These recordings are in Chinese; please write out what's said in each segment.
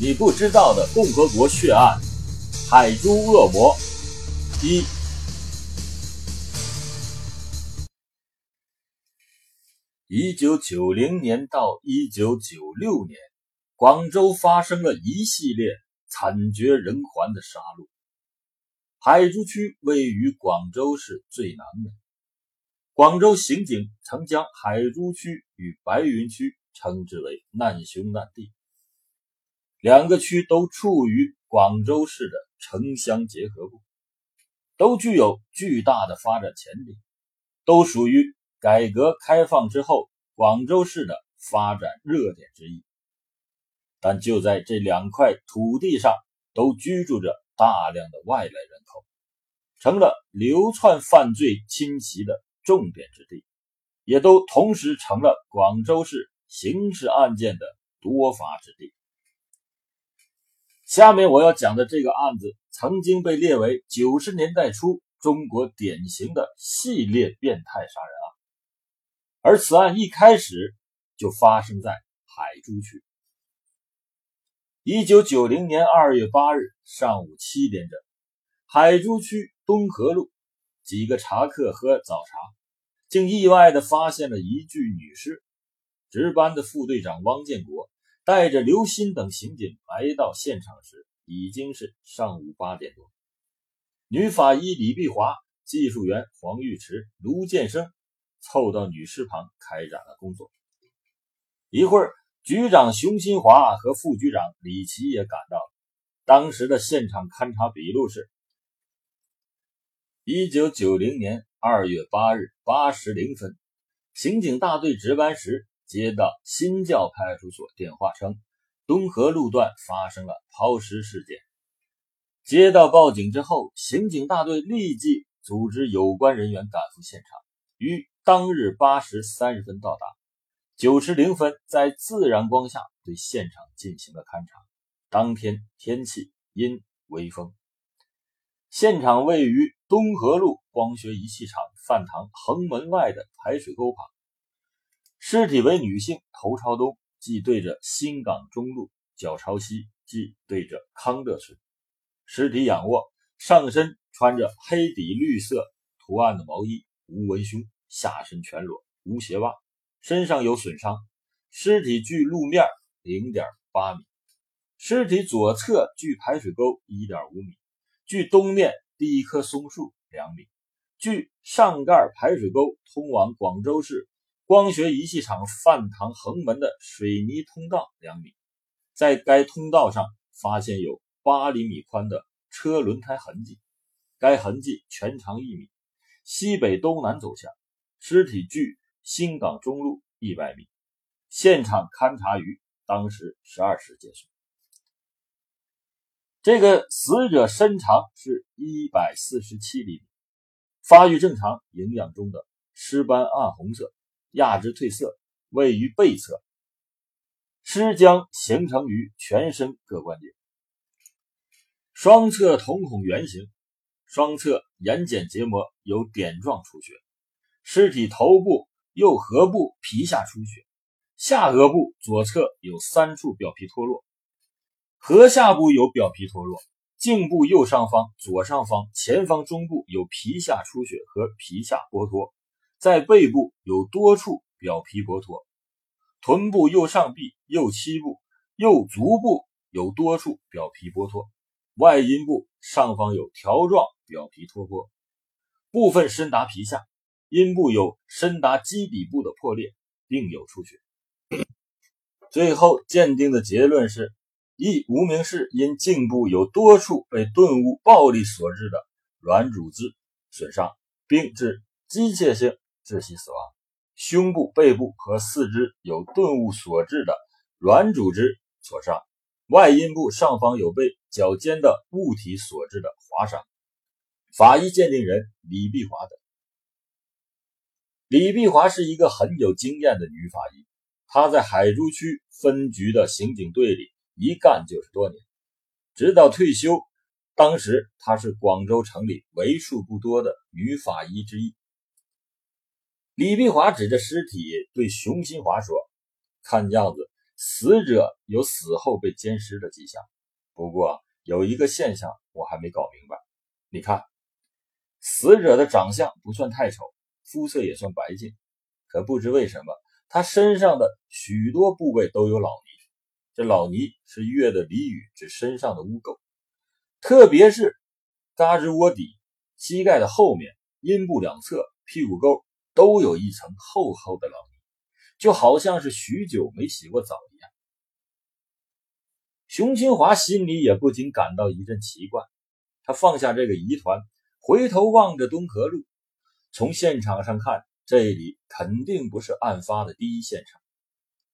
你不知道的共和国血案，海猪恶魔一。1990年到1996年，广州发生了一系列惨绝人寰的杀戮。海珠区位于广州市最南面，广州刑警曾将海珠区与白云区称之为难兄难弟。两个区都处于广州市的城乡结合部，都具有巨大的发展潜力，都属于改革开放之后广州市的发展热点之一。但就在这两块土地上都居住着大量的外来人口，成了流窜犯罪侵袭的重点之地，也都同时成了广州市刑事案件的多发之地。下面我要讲的这个案子曾经被列为90年代初中国典型的系列变态杀人案，而此案一开始就发生在海珠区。1990年2月8日上午7点整，海珠区东河路几个茶客喝早茶，竟意外地发现了一具女尸。值班的副队长汪建国带着刘鑫等刑警来到现场时，已经是上午8点多。女法医李碧华、技术员黄玉池、卢建生凑到女尸旁开展了工作。一会儿，局长熊新华和副局长李奇也赶到了。当时的现场勘查笔录是1990年2月8日8时0分，刑警大队值班时接到新教派出所电话称，东河路段发生了抛尸事件。接到报警之后，刑警大队立即组织有关人员赶赴现场，于当日8时30分到达。9时0分在自然光下对现场进行了勘查。当天天气阴微风。现场位于东河路光学仪器厂饭堂横门外的排水沟旁。尸体为女性侯朝东，即对着新港中路；脚朝西，即对着康乐池。尸体仰卧，上身穿着黑底绿色图案的毛衣，无文胸，下身全裸，无鞋袜，身上有损伤。尸体距路面 0.8 米，尸体左侧距排水沟 1.5 米，距东面第一棵松树2米，距上盖排水沟通往广州市光学仪器厂饭堂横门的水泥通道2米，在该通道上发现有8厘米宽的车轮胎痕迹，该痕迹全长1米，西北东南走向。尸体距新港中路100米。现场勘查于当时12时结束。这个死者身长是147厘米，发育正常，营养中等，尸斑暗红色，亚质褪色，位于背侧，尸僵形成于全身各关节，双侧瞳孔圆形，双侧眼睑结膜有点状出血，尸体头部右颌部皮下出血，下颌部左侧有3处表皮脱落，颌下部有表皮脱落，颈部右上方、左上方、前方中部有皮下出血和皮下剥脱，在背部有多处表皮剥脱，臀部右上臂、右膝部、右足部有多处表皮剥脱，外阴部上方有条状表皮脱脱，部分深达皮下，阴部有深达基底部的破裂，并有出血。最后鉴定的结论是，一无名氏因颈部有多处被钝物暴力所致的软组织损伤，并致机械性窒息死亡，胸部、背部和四肢有钝物所致的软组织挫伤，外阴部上方有被脚尖的物体所致的划伤。法医鉴定人李碧华等。李碧华是一个很有经验的女法医，她在海珠区分局的刑警队里一干90多年，直到退休。当时她是广州城里为数不多的女法医之一。李碧华指着尸体对熊新华说，看样子死者有死后被奸尸的迹象。不过有一个现象我还没搞明白，你看，死者的长相不算太丑，肤色也算白净，可不知为什么，他身上的许多部位都有老泥。这老泥是月的俚语，指身上的污垢，特别是胳肢窝底、膝盖的后面、阴部两侧、屁股沟都有一层厚厚的老泥，就好像是许久没洗过澡一样。熊清华心里也不禁感到一阵奇怪，他放下这个疑团，回头望着东河路，从现场上看，这里肯定不是案发的第一现场。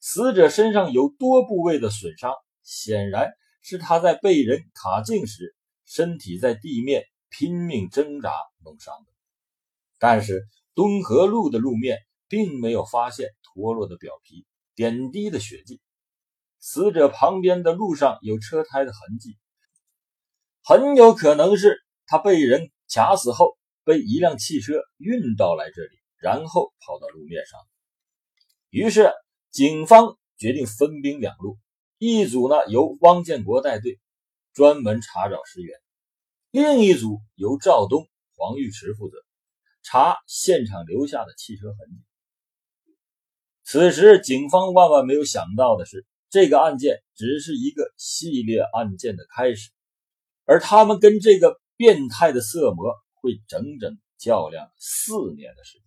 死者身上有多部位的损伤，显然是他在被人卡颈时，身体在地面拼命挣扎弄伤的。但是东河路的路面并没有发现脱落的表皮、点滴的血迹，死者旁边的路上有车胎的痕迹，很有可能是他被人卡死后被一辆汽车运到来这里，然后跑到路面上。于是警方决定分兵两路，一组呢由汪建国带队，专门查找尸源；另一组由赵东、黄玉池负责，查现场留下的汽车痕迹。此时警方万万没有想到的是，这个案件只是一个系列案件的开始，而他们跟这个变态的色魔会整整较量4年的时间。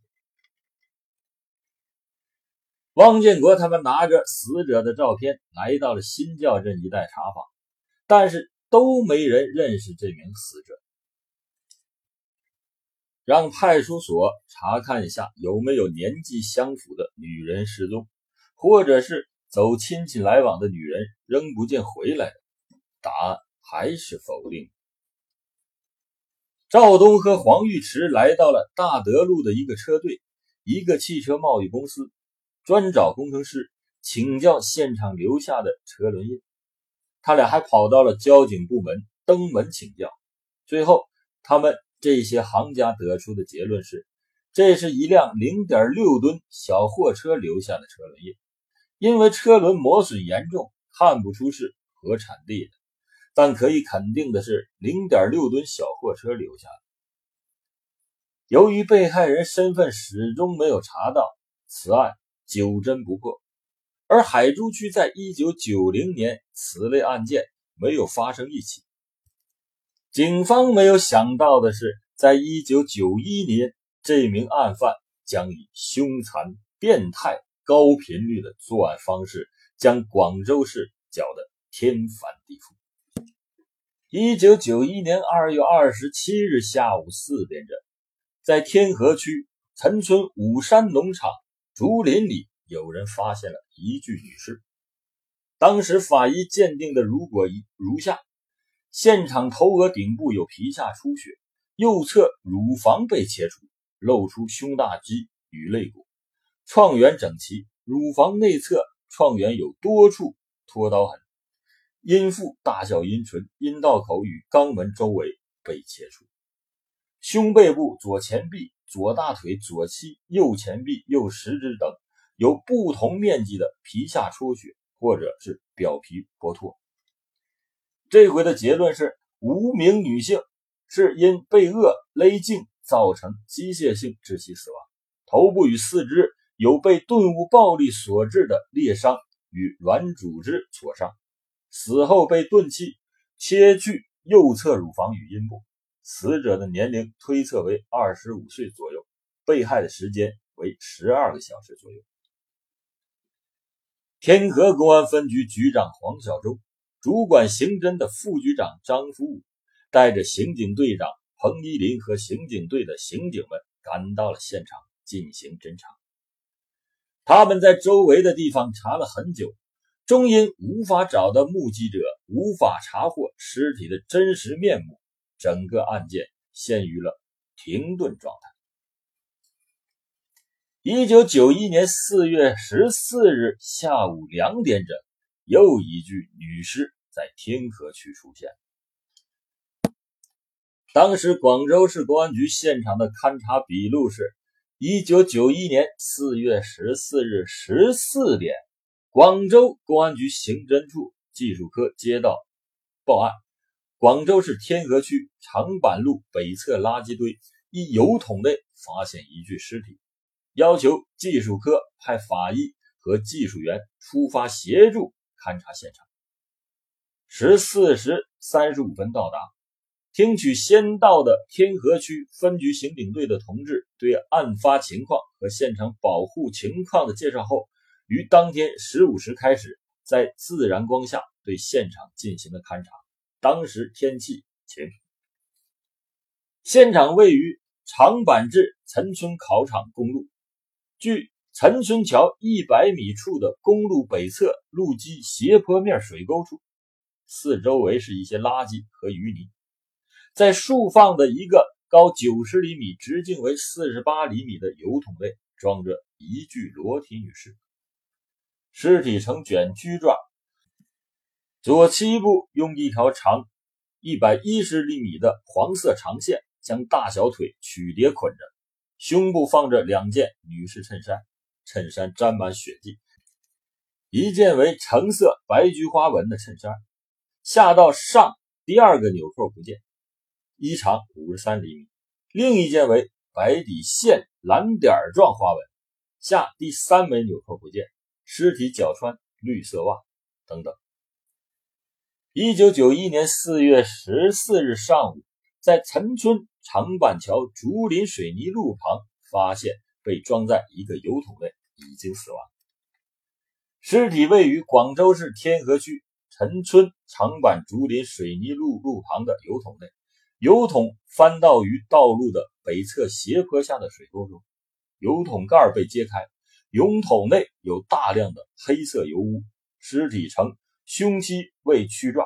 汪建国他们拿着死者的照片来到了新教镇一带查访，但是都没人认识这名死者。让派出所查看一下有没有年纪相符的女人失踪，或者是走亲戚来往的女人仍不见回来的，答案还是否定。赵东和黄玉池来到了大德路的一个车队，一个汽车贸易公司，专找工程师请教现场留下的车轮印。他俩还跑到了交警部门登门请教。最后他们这些行家得出的结论是，这是一辆 0.6 吨小货车留下的车轮印，因为车轮磨损严重，看不出是何产地的，但可以肯定的是 0.6 吨小货车留下的。由于被害人身份始终没有查到，此案久侦不破，而海珠区在1990年此类案件没有发生一起。警方没有想到的是，在1991年，这名案犯将以凶残、变态、高频率的作案方式，将广州市搅得天翻地覆。1991年2月27日下午4点整，在天河区陈村五山农场竹林里，有人发现了一具女尸。当时法医鉴定的如果如下：现场头额顶部有皮下出血，右侧乳房被切除，露出胸大肌与肋骨，创源整齐，乳房内侧创源有多处拖刀痕，阴腹、大小阴唇、阴道口与肛门周围被切除，胸背部、左前臂、左大腿、左膝、右前臂、右食指等有不同面积的皮下出血或者是表皮剥脱。这回的结论是，无名女性是因被恶勒颈造成机械性窒息死亡，头部与四肢有被钝物暴力所致的裂伤与软组织挫伤，死后被钝器切去右侧乳房与阴部。死者的年龄推测为25岁左右，被害的时间为12个小时左右。天河公安分局局长黄晓洲、主管刑侦的副局长张福武带着刑警队长彭一林和刑警队的刑警们赶到了现场进行侦查。他们在周围的地方查了很久，终因无法找到目击者，无法查获尸体的真实面目，整个案件陷于了停顿状态。1991年4月14日下午2点整，又一具女尸在天河区出现。当时广州市公安局现场的勘查笔录是1991年4月14日14点，广州公安局刑侦处技术科接到报案，广州市天河区长坂路北侧垃圾堆一油桶内发现一具尸体，要求技术科派法医和技术员出发协助勘察现场。14时35分到达，听取先到的天河区分局刑警队的同志对案发情况和现场保护情况的介绍后，于当天15时开始在自然光下对现场进行了勘查。当时天气晴。现场位于长坂至陈村考场公路，距陈村桥100米处的公路北侧路基斜坡面水沟处，四周围是一些垃圾和淤泥。在竖放的一个高90厘米直径为48厘米的油桶内装着一具裸体女尸，尸体呈卷曲状，左膝部用一条长110厘米的黄色长线将大小腿曲叠捆着，胸部放着两件女士衬衫，衬衫沾满血迹，一件为橙色白菊花纹的衬衫，下到上第二个纽扣不见，衣长53厘米，另一件为白底线蓝点状花纹，下第三枚纽扣不见，尸体脚穿绿色袜等等。1991年4月14日上午，在陈村长板桥竹林水泥路旁发现被装在一个油桶内，已经死亡。尸体位于广州市天河区陈村长板竹林水泥路路旁的油桶内，油桶翻到于道路的北侧斜坡下的水沟中，油桶盖被揭开，油桶内有大量的黑色油污，尸体呈胸膝未曲状，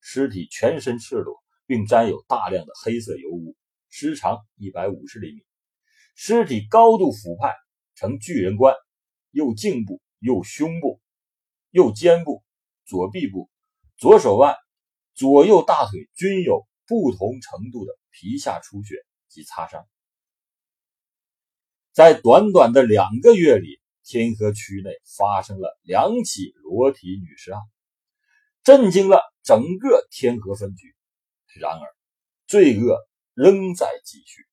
尸体全身赤裸，并沾有大量的黑色油污，尸长150厘米，尸体高度腐败，呈巨人观，右颈部、右胸部、右肩部、左臂部、左手腕、左右大腿均有不同程度的皮下出血及擦伤。在短短的2个月里，天河区内发生了2起裸体女尸案，震惊了整个天河分局。然而，罪恶仍在继续。